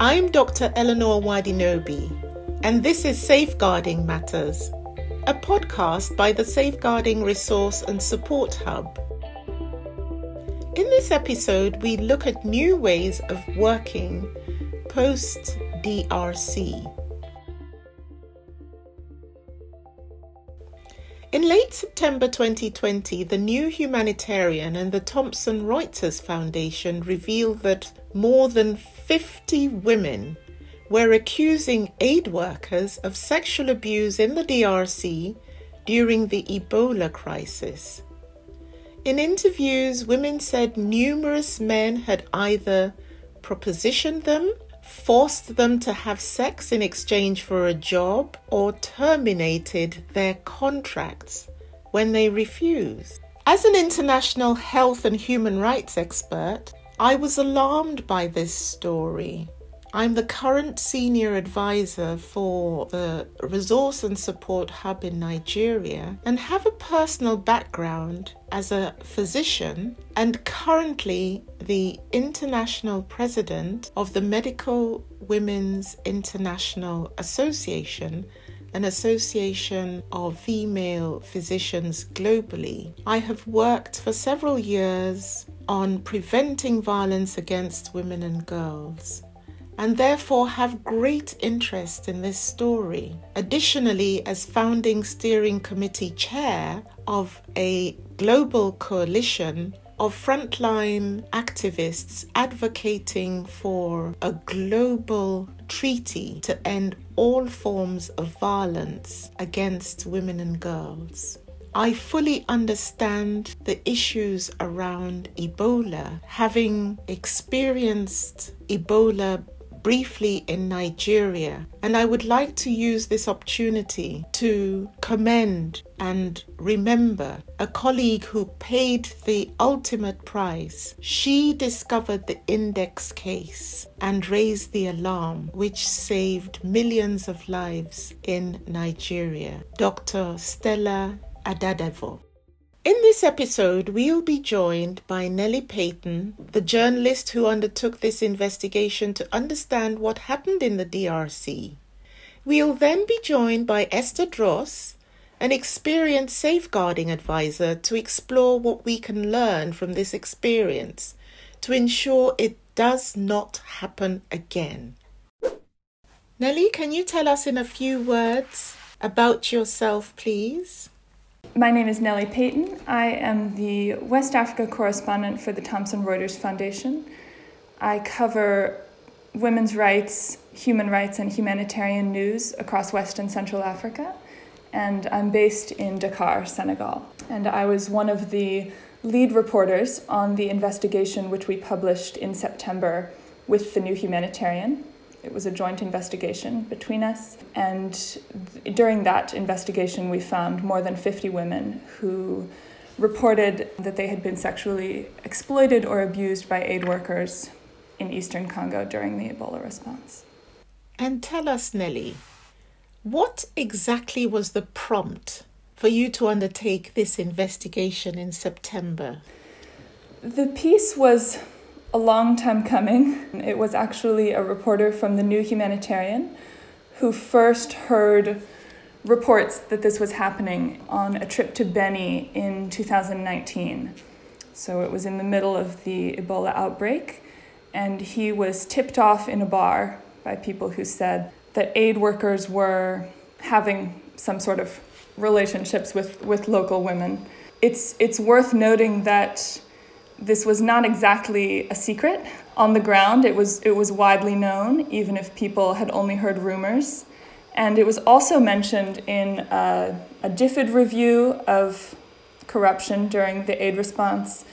I'm Dr. Eleanor Wadinobi, and this is Safeguarding Matters, a podcast by the Safeguarding Resource and Support Hub. In this episode, we look at new ways of working post-DRC. In late September 2020, the New Humanitarian and the Thomson Reuters Foundation revealed that more than 50 women were accusing aid workers of sexual abuse in the DRC during the Ebola crisis. In interviews, women said numerous men had either propositioned them, forced them to have sex in exchange for a job, or terminated their contracts when they refused. As an international health and human rights expert, I was alarmed by this story. I'm the current senior advisor for the Resource and Support Hub in Nigeria and have a personal background as a physician and currently the international president of the Medical Women's International Association, an association of female physicians globally. I have worked for several years on preventing violence against women and girls, and therefore have great interest in this story. Additionally, as founding steering committee chair of a global coalition of frontline activists advocating for a global treaty to end all forms of violence against women and girls, I fully understand the issues around Ebola, having experienced Ebola briefly in Nigeria, and I would like to use this opportunity to commend and remember a colleague who paid the ultimate price. She discovered the index case and raised the alarm, which saved millions of lives in Nigeria. Dr. Stella Adadevoh. In this episode, we'll be joined by Nelly Payton, the journalist who undertook this investigation to understand what happened in the DRC. We'll then be joined by Esther Dross, an experienced safeguarding advisor, to explore what we can learn from this experience to ensure it does not happen again. Nelly, can you tell us in a few words about yourself, please? My name is Nelly Payton. I am the West Africa correspondent for the Thomson Reuters Foundation. I cover women's rights, human rights, and humanitarian news across West and Central Africa, and I'm based in Dakar, Senegal. And I was one of the lead reporters on the investigation which we published in September with the New Humanitarian. It was a joint investigation between us, and during that investigation we found more than 50 women who reported that they had been sexually exploited or abused by aid workers in eastern Congo during the Ebola response. And tell us, Nelly, what exactly was the prompt for you to undertake this investigation in September? The piece was a long time coming. It was actually a reporter from the New Humanitarian who first heard reports that this was happening on a trip to Beni in 2019. So it was in the middle of the Ebola outbreak, and he was tipped off in a bar by people who said that aid workers were having some sort of relationships with local women. It's worth noting that this was not exactly a secret. On the ground, it was widely known, even if people had only heard rumors. And it was also mentioned in a DFID review of corruption during the aid response,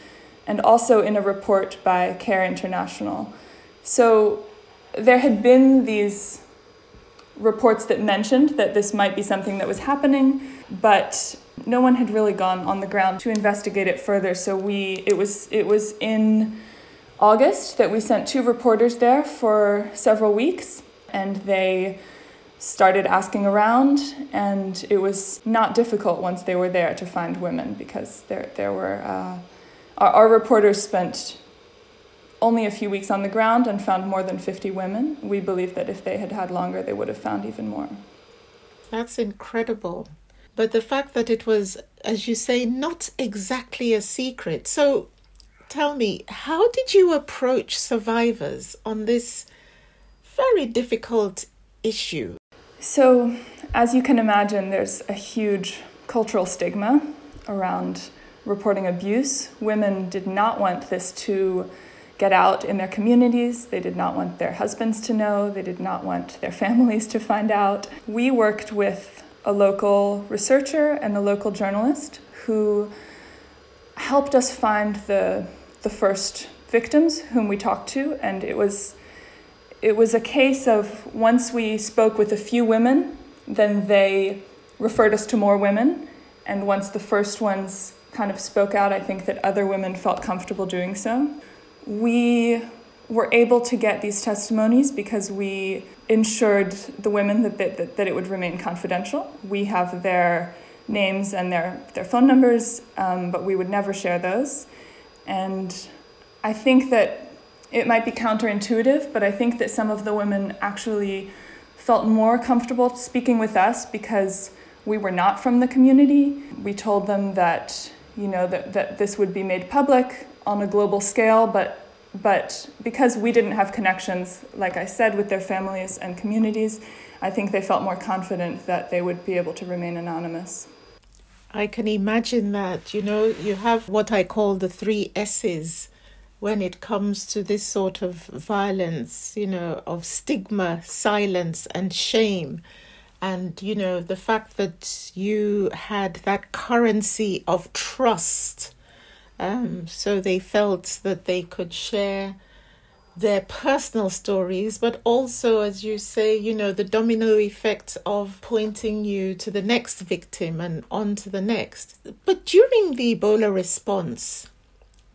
and also in a report by Care International. So there had been these reports that mentioned that this might be something that was happening, but no one had really gone on the ground to investigate it further. So it was in August that we sent two reporters there for several weeks, and they started asking around, and it was not difficult once they were there to find women, because there were our reporters spent only a few weeks on the ground and found more than 50 women. We believe that if they had had longer, they would have found even more. That's incredible. But the fact that it was, as you say, not exactly a secret. So tell me, how did you approach survivors on this very difficult issue? So, as you can imagine, there's a huge cultural stigma around reporting abuse. Women did not want this to get out in their communities. They did not want their husbands to know. They did not want their families to find out. We worked with a local researcher and a local journalist who helped us find the first victims whom we talked to. And it was a case of once we spoke with a few women, then they referred us to more women. And once the first ones kind of spoke out, I think that other women felt comfortable doing so. We were able to get these testimonies because we ensured the women that it would remain confidential. We have their names and their phone numbers, but we would never share those. And I think that it might be counterintuitive, but I think that some of the women actually felt more comfortable speaking with us because we were not from the community. We told them that, you know, that this would be made public on a global scale, but because we didn't have connections, like I said, with their families and communities, I think they felt more confident that they would be able to remain anonymous. I can imagine that. You know, you have what I call the 3 S's when it comes to this sort of violence, you know, of stigma, silence, and shame. And, you know, the fact that you had that currency of trust, so they felt that they could share their personal stories, but also, as you say, you know, the domino effect of pointing you to the next victim and on to the next. But during the Ebola response,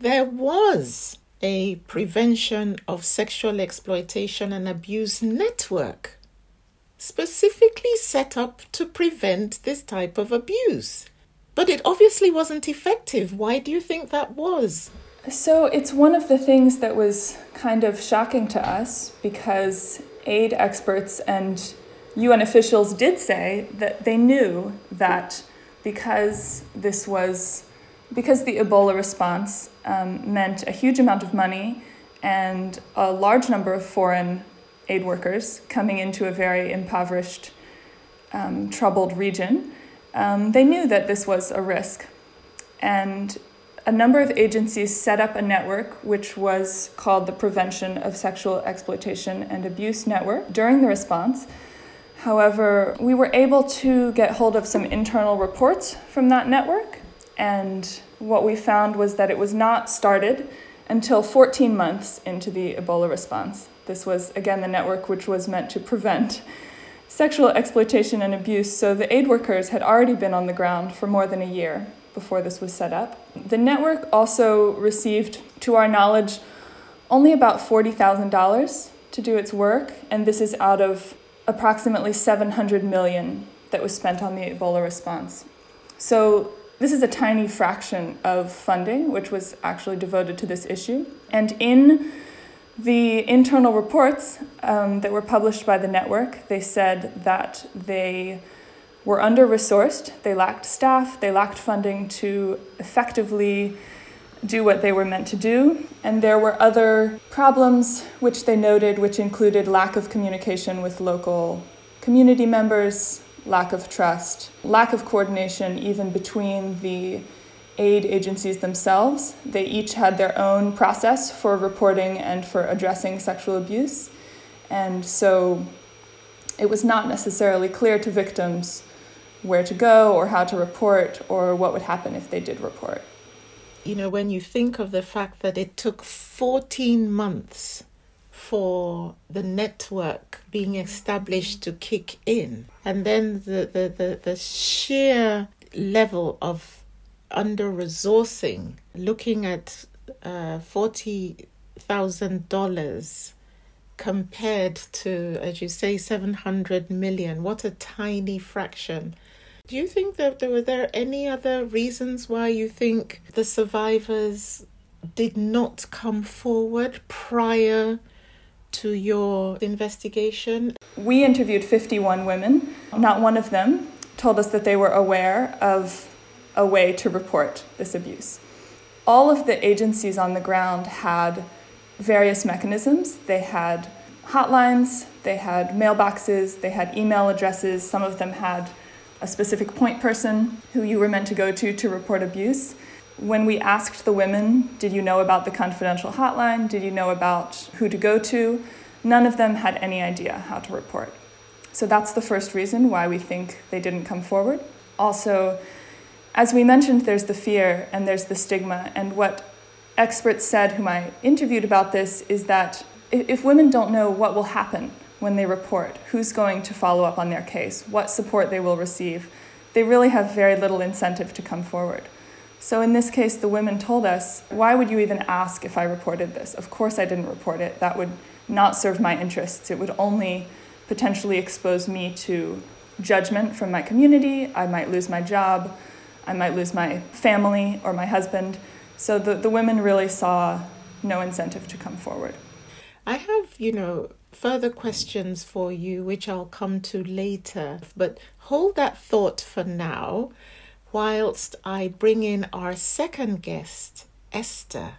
there was a Prevention of Sexual Exploitation and Abuse Network specifically set up to prevent this type of abuse. But it obviously wasn't effective. Why do you think that was? So it's one of the things that was kind of shocking to us, because aid experts and UN officials did say that they knew that because the Ebola response meant a huge amount of money and a large number of foreign aid workers coming into a very impoverished, troubled region, they knew that this was a risk. And a number of agencies set up a network which was called the Prevention of Sexual Exploitation and Abuse Network during the response. However, we were able to get hold of some internal reports from that network, and what we found was that it was not started until 14 months into the Ebola response. This was, again, the network which was meant to prevent sexual exploitation and abuse, so the aid workers had already been on the ground for more than a year before this was set up. The network also received, to our knowledge, only about $40,000 to do its work, and this is out of approximately $700 million that was spent on the Ebola response. So this is a tiny fraction of funding which was actually devoted to this issue. And in the internal reports that were published by the network, they said that they were under-resourced, they lacked staff, they lacked funding to effectively do what they were meant to do. And there were other problems which they noted, which included lack of communication with local community members, lack of trust, lack of coordination even between the aid agencies themselves. They each had their own process for reporting and for addressing sexual abuse. And so it was not necessarily clear to victims where to go or how to report or what would happen if they did report. You know, when you think of the fact that it took 14 months for the network being established to kick in, and then the sheer level of under-resourcing, looking at $40,000 compared to, as you say, $700 million. What a tiny fraction. Do you think that there were any other reasons why you think the survivors did not come forward prior to your investigation? We interviewed 51 women. Not one of them told us that they were aware of a way to report this abuse. All of the agencies on the ground had various mechanisms. They had hotlines, they had mailboxes, they had email addresses. Some of them had a specific point person who you were meant to go to report abuse. When we asked the women, did you know about the confidential hotline? Did you know about who to go to? None of them had any idea how to report. So that's the first reason why we think they didn't come forward. Also, as we mentioned, there's the fear and there's the stigma. And what experts said, whom I interviewed about this, is that if women don't know what will happen when they report, who's going to follow up on their case, what support they will receive, they really have very little incentive to come forward. So in this case, the women told us, why would you even ask if I reported this? Of course I didn't report it. That would not serve my interests. It would only potentially expose me to judgment from my community. I might lose my job. I might lose my family or my husband. So the women really saw no incentive to come forward. I have, further questions for you, which I'll come to later. But hold that thought for now, whilst I bring in our second guest, Esther.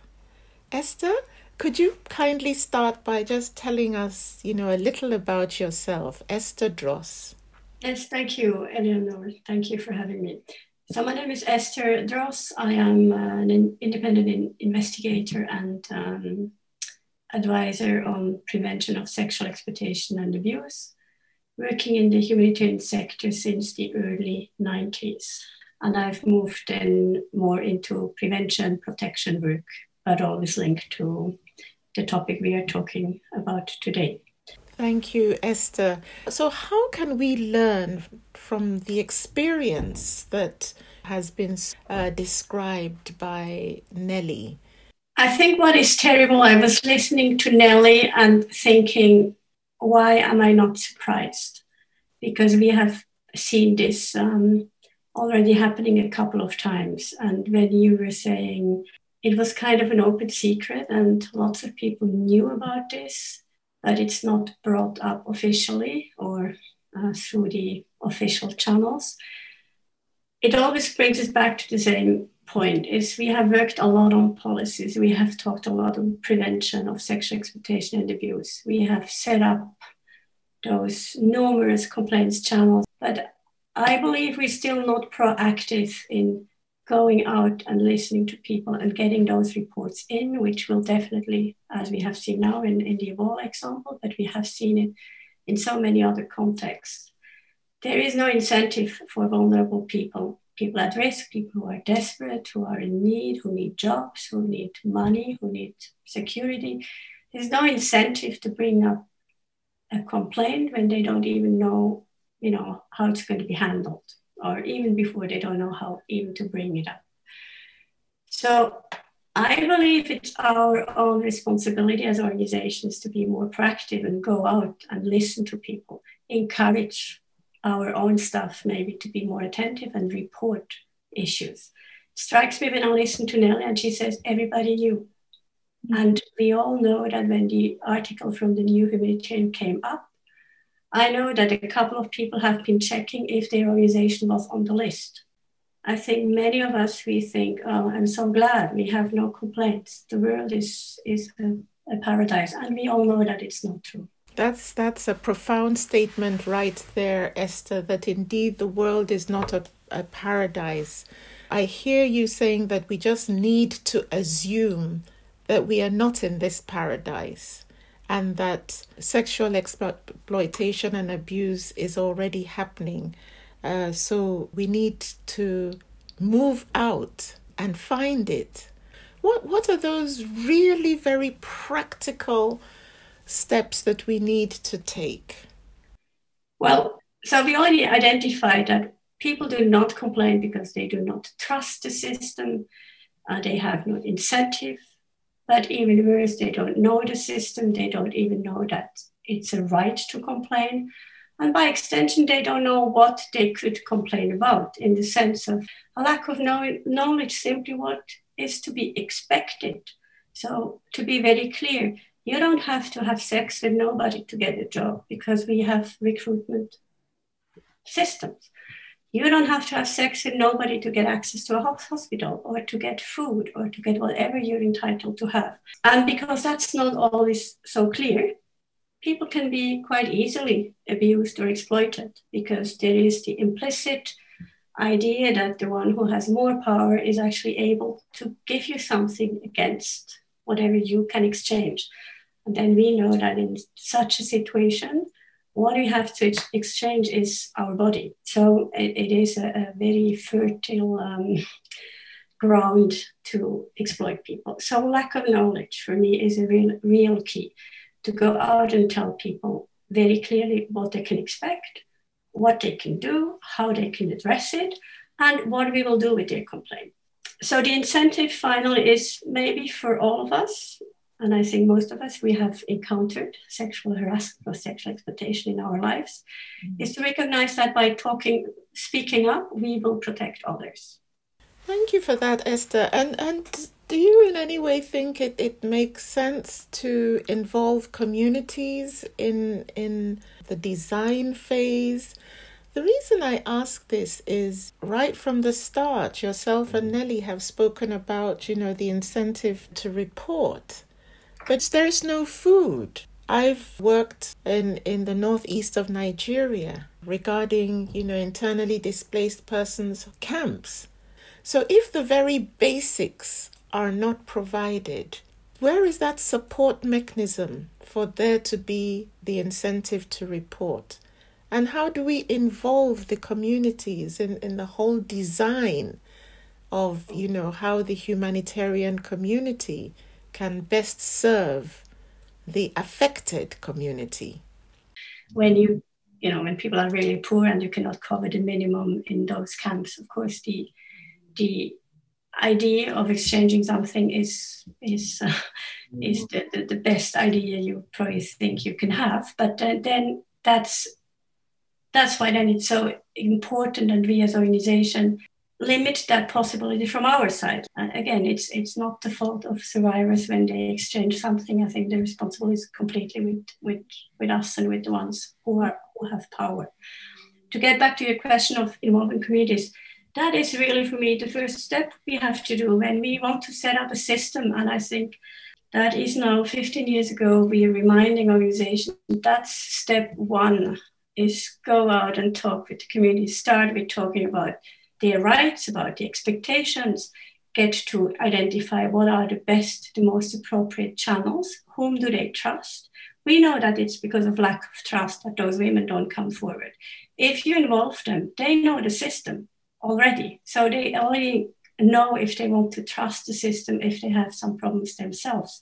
Esther, could you kindly start by just telling us, a little about yourself? Esther Dross. Yes, thank you, Eleanor. Thank you for having me. So my name is Esther Dross. I am an independent investigator and advisor on prevention of sexual exploitation and abuse, working in the humanitarian sector since the early 90s. And I've moved then more into prevention, protection work, but always linked to the topic we are talking about today. Thank you, Esther. So how can we learn from the experience that has been described by Nelly? I think what is terrible, I was listening to Nelly and thinking, why am I not surprised? Because we have seen this already happening a couple of times. And when you were saying it was kind of an open secret and lots of people knew about this, but it's not brought up officially or through the official channels, it always brings us back to the same point, is we have worked a lot on policies. We have talked a lot on prevention of sexual exploitation and abuse. We have set up those numerous complaints channels, but I believe we're still not proactive in going out and listening to people and getting those reports in, which will definitely, as we have seen now in the Ebola example, but we have seen it in so many other contexts. There is no incentive for vulnerable people. People at risk, people who are desperate, who are in need, who need jobs, who need money, who need security. There's no incentive to bring up a complaint when they don't even know, how it's going to be handled, or even before they don't know how even to bring it up. So I believe it's our own responsibility as organizations to be more proactive and go out and listen to people, encourage our own staff maybe to be more attentive and report issues. Strikes me when I listen to Nelly and she says, everybody knew. Mm-hmm. And we all know that when the article from the New Humanitarian came up, I know that a couple of people have been checking if their organization was on the list. I think many of us, we think, oh, I'm so glad we have no complaints. The world is a paradise. And we all know that it's not true. That's a profound statement right there, Esther, that indeed the world is not a paradise. I hear you saying that we just need to assume that we are not in this paradise and that sexual exploitation and abuse is already happening. So we need to move out and find it. What are those really very practical steps that we need to take? Well, so we already identified that people do not complain because they do not trust the system. They have no incentive. But even worse, they don't know the system. They don't even know that it's a right to complain. And by extension, they don't know what they could complain about, in the sense of a lack of knowledge, simply what is to be expected. So to be very clear, you don't have to have sex with nobody to get a job, because we have recruitment systems. You don't have to have sex with nobody to get access to a hospital or to get food or to get whatever you're entitled to have. And because that's not always so clear, people can be quite easily abused or exploited, because there is the implicit idea that the one who has more power is actually able to give you something against whatever you can exchange. And then we know that in such a situation, what we have to exchange is our body. So it is a very fertile ground to exploit people. So lack of knowledge for me is a real key, to go out and tell people very clearly what they can expect, what they can do, how they can address it, and what we will do with their complaint. So the incentive finally is maybe for all of us, and I think most of us, we have encountered sexual harassment or sexual exploitation in our lives, is to recognize that by speaking up, we will protect others. Thank you for that, Esther. And do you in any way think it makes sense to involve communities in the design phase? The reason I ask this is right from the start, yourself and Nelly have spoken about, the incentive to report. But there's no food. I've worked in the northeast of Nigeria regarding, internally displaced persons camps. So if the very basics are not provided, where is that support mechanism for there to be the incentive to report? And how do we involve the communities in the whole design of, how the humanitarian community can best serve the affected community? When when people are really poor and you cannot cover the minimum in those camps, of course, the idea of exchanging something is the best idea you probably think you can have. But then that's why then it's so important, and we as organization limit that possibility from our side. And again, it's not the fault of survivors when they exchange something. I think the responsibility is completely with us and with the ones who have power. To get back to your question of involving communities, that is really for me the first step we have to do when we want to set up a system. And I think that is now 15 years ago, we are reminding organizations that's step one, is go out and talk with the community. Start with talking about their rights, about the expectations, get to identify what are the most appropriate channels, whom do they trust. We know that it's because of lack of trust that those women don't come forward. If you involve them, they know the system already. So they already know if they want to trust the system, if they have some problems themselves.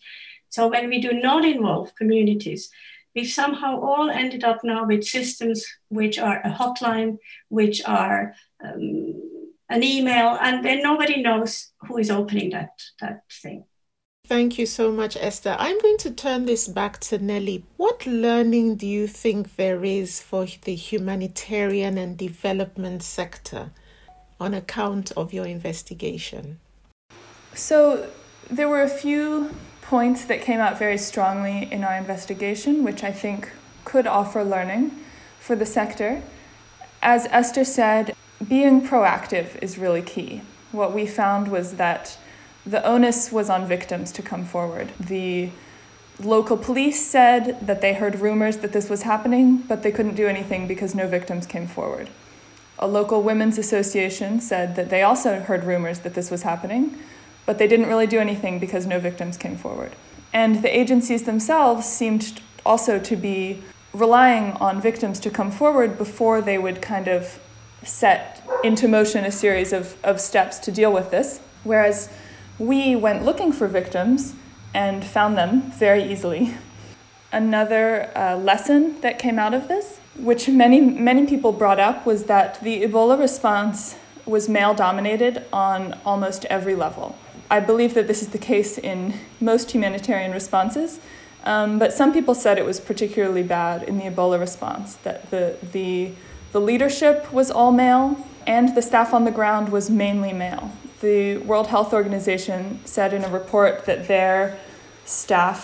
So when we do not involve communities, we've somehow all ended up now with systems which are a hotline, which are an email, and then nobody knows who is opening that thing. Thank you so much, Esther. I'm going to turn this back to Nelly. What learning do you think there is for the humanitarian and development sector on account of your investigation? So there were a few points that came out very strongly in our investigation, which I think could offer learning for the sector. As Esther said, being proactive is really key. What we found was that the onus was on victims to come forward. The local police said that they heard rumors that this was happening, but they couldn't do anything because no victims came forward. A local women's association said that they also heard rumors that this was happening, but they didn't really do anything because no victims came forward. And the agencies themselves seemed also to be relying on victims to come forward before they would kind of set into motion a series of steps to deal with this. Whereas we went looking for victims and found them very easily. Another lesson that came out of this, which many people brought up, was that the Ebola response was male-dominated on almost every level. I believe that this is the case in most humanitarian responses, but some people said it was particularly bad in the Ebola response, that the leadership was all male and the staff on the ground was mainly male. the World Health Organization said in a report that their staff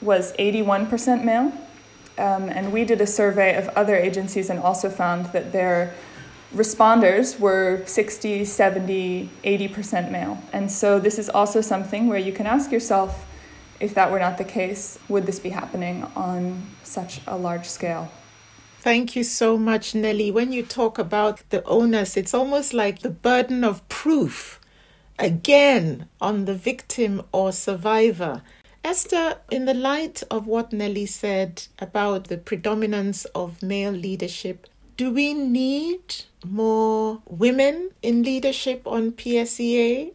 was 81% male. And we did a survey of other agencies and also found that their responders were 60, 70, 80% male. And so this is also something where you can ask yourself, if that were not the case, would this be happening on such a large scale? Thank you so much, Nelly. When you talk about the onus, it's almost like the burden of proof, again, on the victim or survivor. Esther, in the light of what Nelly said about the predominance of male leadership, do we need more women in leadership on PSEA?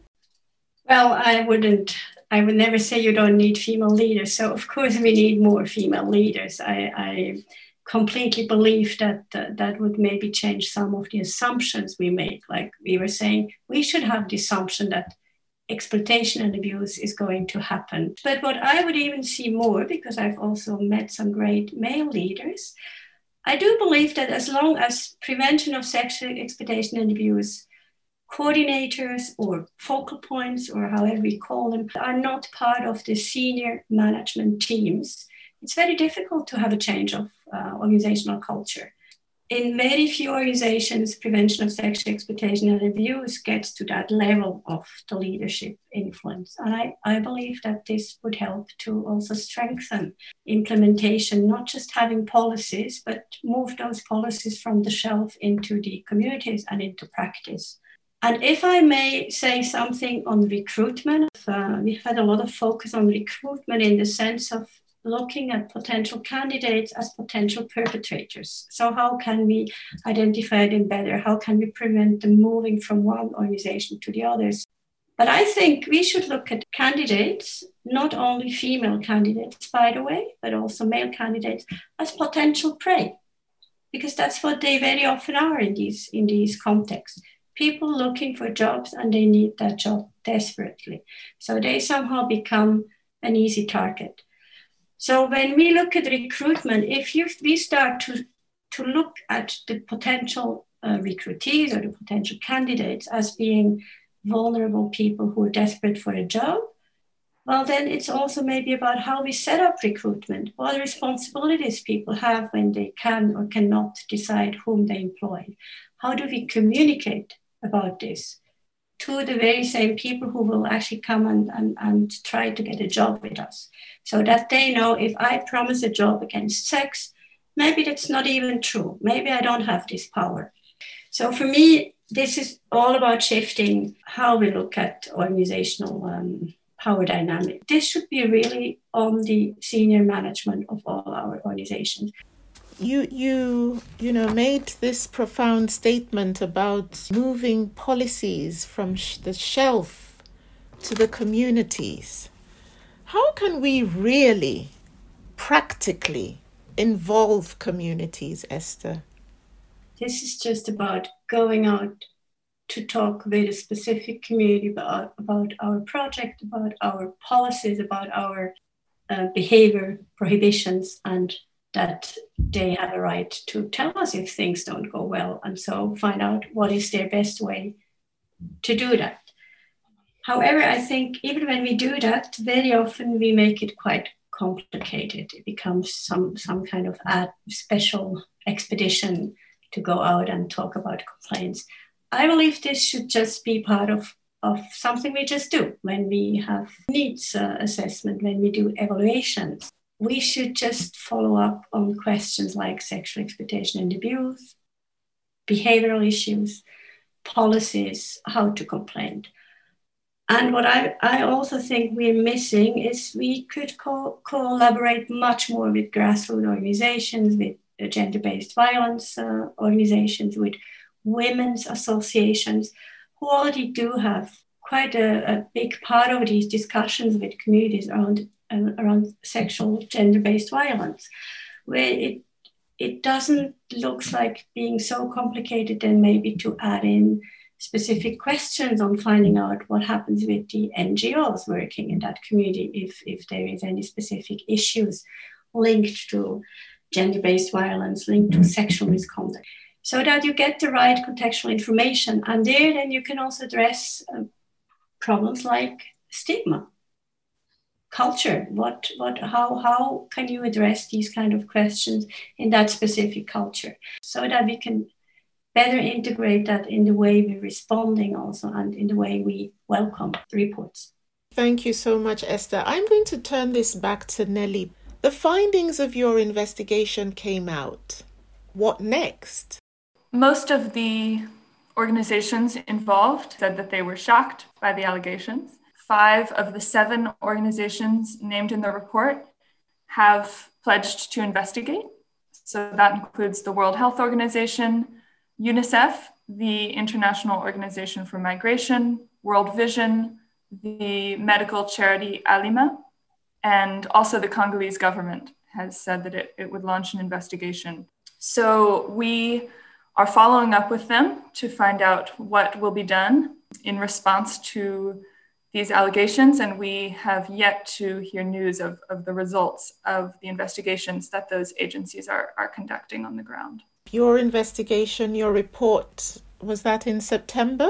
Well, I would never say you don't need female leaders. So of course we need more female leaders. I completely believe that that would maybe change some of the assumptions we make. Like we were saying, we should have the assumption that exploitation and abuse is going to happen. But what I would even see more, because I've also met some great male leaders, I do believe that as long as prevention of sexual exploitation and abuse coordinators or focal points, or however we call them, are not part of the senior management teams, it's very difficult to have a change of organizational culture. In very few organizations, prevention of sexual exploitation and abuse gets to that level of the leadership influence. And I believe that this would help to also strengthen implementation, not just having policies, but move those policies from the shelf into the communities and into practice. And if I may say something on recruitment, we've had a lot of focus on recruitment in the sense of looking at potential candidates as potential perpetrators. So how can we identify them better? How can we prevent them moving from one organization to the others? But I think we should look at candidates, not only female candidates, by the way, but also male candidates as potential prey, because that's what they very often are in these contexts. People looking for jobs and they need that job desperately. So they somehow become an easy target. So when we look at recruitment, we start to look at the potential recruitees or the potential candidates as being vulnerable people who are desperate for a job, well, then it's also maybe about how we set up recruitment, what responsibilities people have when they can or cannot decide whom they employ. How do we communicate about this to the very same people who will actually come and try to get a job with us, so that they know if I promise a job against sex, maybe that's not even true. Maybe I don't have this power. So for me, this is all about shifting how we look at organizational power dynamic. This should be really on the senior management of all our organizations. You made this profound statement about moving policies from the shelf to the communities. How can we really practically involve communities, Esther? This is just about going out to talk with a specific community about our project, about our policies, about our behavior prohibitions, and that they have a right to tell us if things don't go well, and so find out what is their best way to do that. However, I think even when we do that, very often we make it quite complicated. It becomes some kind of special expedition to go out and talk about complaints. I believe this should just be part of something we just do when we have needs assessment, when we do evaluations. We should just follow up on questions like sexual exploitation and abuse, behavioral issues, policies, how to complain. And what I also think we're missing is we could collaborate much more with grassroots organizations, with gender-based violence organizations, with women's associations, who already do have quite a big part of these discussions with communities around sexual gender-based violence, where it doesn't look like being so complicated then maybe to add in specific questions on finding out what happens with the NGOs working in that community if there is any specific issues linked to gender-based violence, linked to sexual misconduct, so that you get the right contextual information. And there then you can also address problems like stigma, culture. How can you address these kind of questions in that specific culture so that we can better integrate that in the way we're responding also and in the way we welcome the reports. Thank you so much, Esther. I'm going to turn this back to Nelly. The findings of your investigation came out. What next? Most of the organizations involved said that they were shocked by the allegations. 5 of the 7 organizations named in the report have pledged to investigate. So that includes the World Health Organization, UNICEF, the International Organization for Migration, World Vision, the medical charity ALIMA, and also the Congolese government has said that it would launch an investigation. So we are following up with them to find out what will be done in response to these allegations, and we have yet to hear news of the results of the investigations that those agencies are conducting on the ground. Your investigation, your report, was that in September?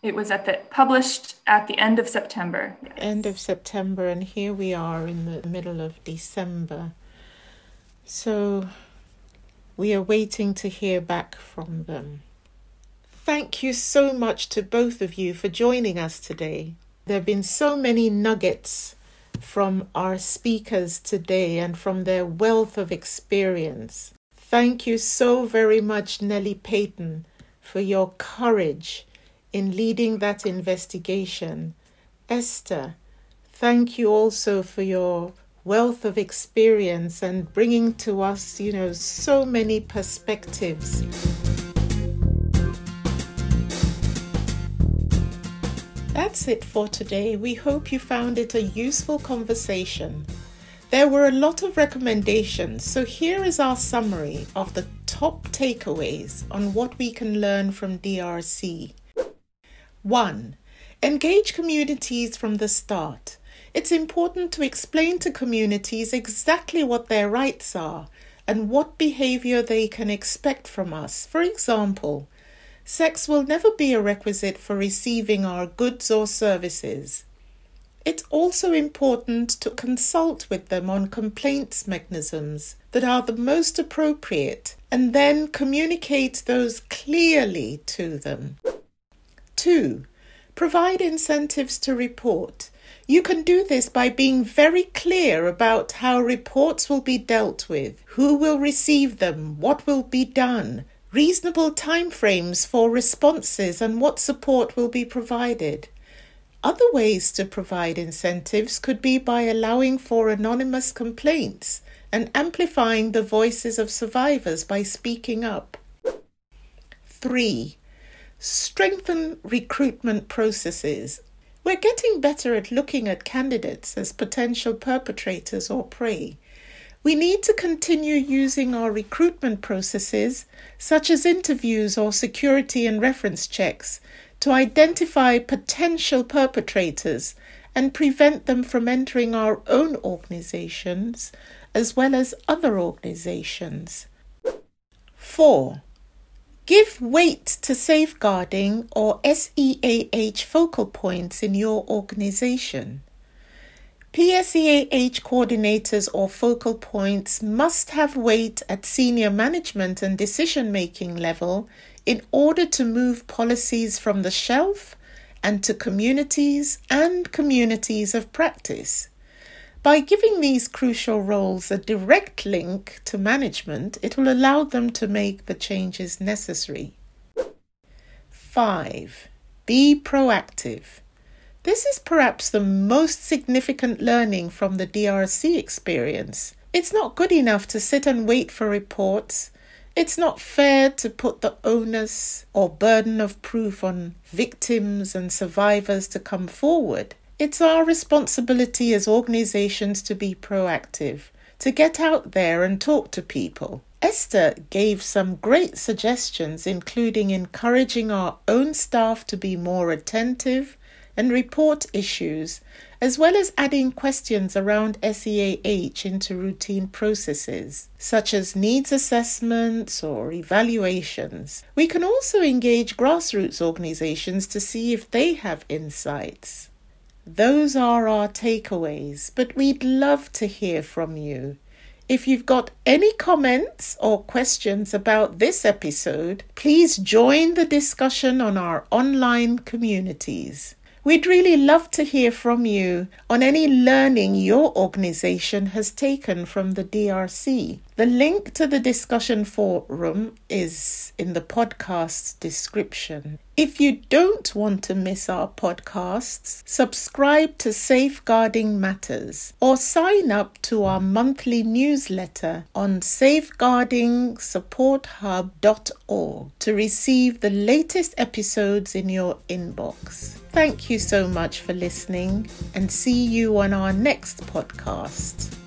It was published at the end of September. Yes. End of September, and here we are in the middle of December. So we are waiting to hear back from them. Thank you so much to both of you for joining us today. There have been so many nuggets from our speakers today and from their wealth of experience. Thank you so very much, Nelly Payton, for your courage in leading that investigation. Esther, thank you also for your wealth of experience and bringing to us, so many perspectives. That's it for today. We hope you found it a useful conversation. There were a lot of recommendations, so here is our summary of the top takeaways on what we can learn from DRC. 1. Engage communities from the start. It's important to explain to communities exactly what their rights are and what behavior they can expect from us. For example, sex will never be a requisite for receiving our goods or services. It's also important to consult with them on complaints mechanisms that are the most appropriate and then communicate those clearly to them. 2. Provide incentives to report. You can do this by being very clear about how reports will be dealt with, who will receive them, what will be done, reasonable timeframes for responses, and what support will be provided. Other ways to provide incentives could be by allowing for anonymous complaints and amplifying the voices of survivors by speaking up. 3. Strengthen recruitment processes. We're getting better at looking at candidates as potential perpetrators or prey. We need to continue using our recruitment processes, such as interviews or security and reference checks, to identify potential perpetrators and prevent them from entering our own organizations as well as other organizations. 4. Give weight to safeguarding or SEAH focal points in your organization. PSEAH coordinators or focal points must have weight at senior management and decision-making level in order to move policies from the shelf and to communities and communities of practice. By giving these crucial roles a direct link to management, it will allow them to make the changes necessary. 5. Be proactive. This is perhaps the most significant learning from the DRC experience. It's not good enough to sit and wait for reports. It's not fair to put the onus or burden of proof on victims and survivors to come forward. It's our responsibility as organizations to be proactive, to get out there and talk to people. Esther gave some great suggestions, including encouraging our own staff to be more attentive and report issues, as well as adding questions around SEAH into routine processes, such as needs assessments or evaluations. We can also engage grassroots organizations to see if they have insights. Those are our takeaways, but we'd love to hear from you. If you've got any comments or questions about this episode, please join the discussion on our online communities. We'd really love to hear from you on any learning your organization has taken from the DRC. The link to the discussion forum is in the podcast's description. If you don't want to miss our podcasts, subscribe to Safeguarding Matters or sign up to our monthly newsletter on safeguardingsupporthub.org to receive the latest episodes in your inbox. Thank you so much for listening, and see you on our next podcast.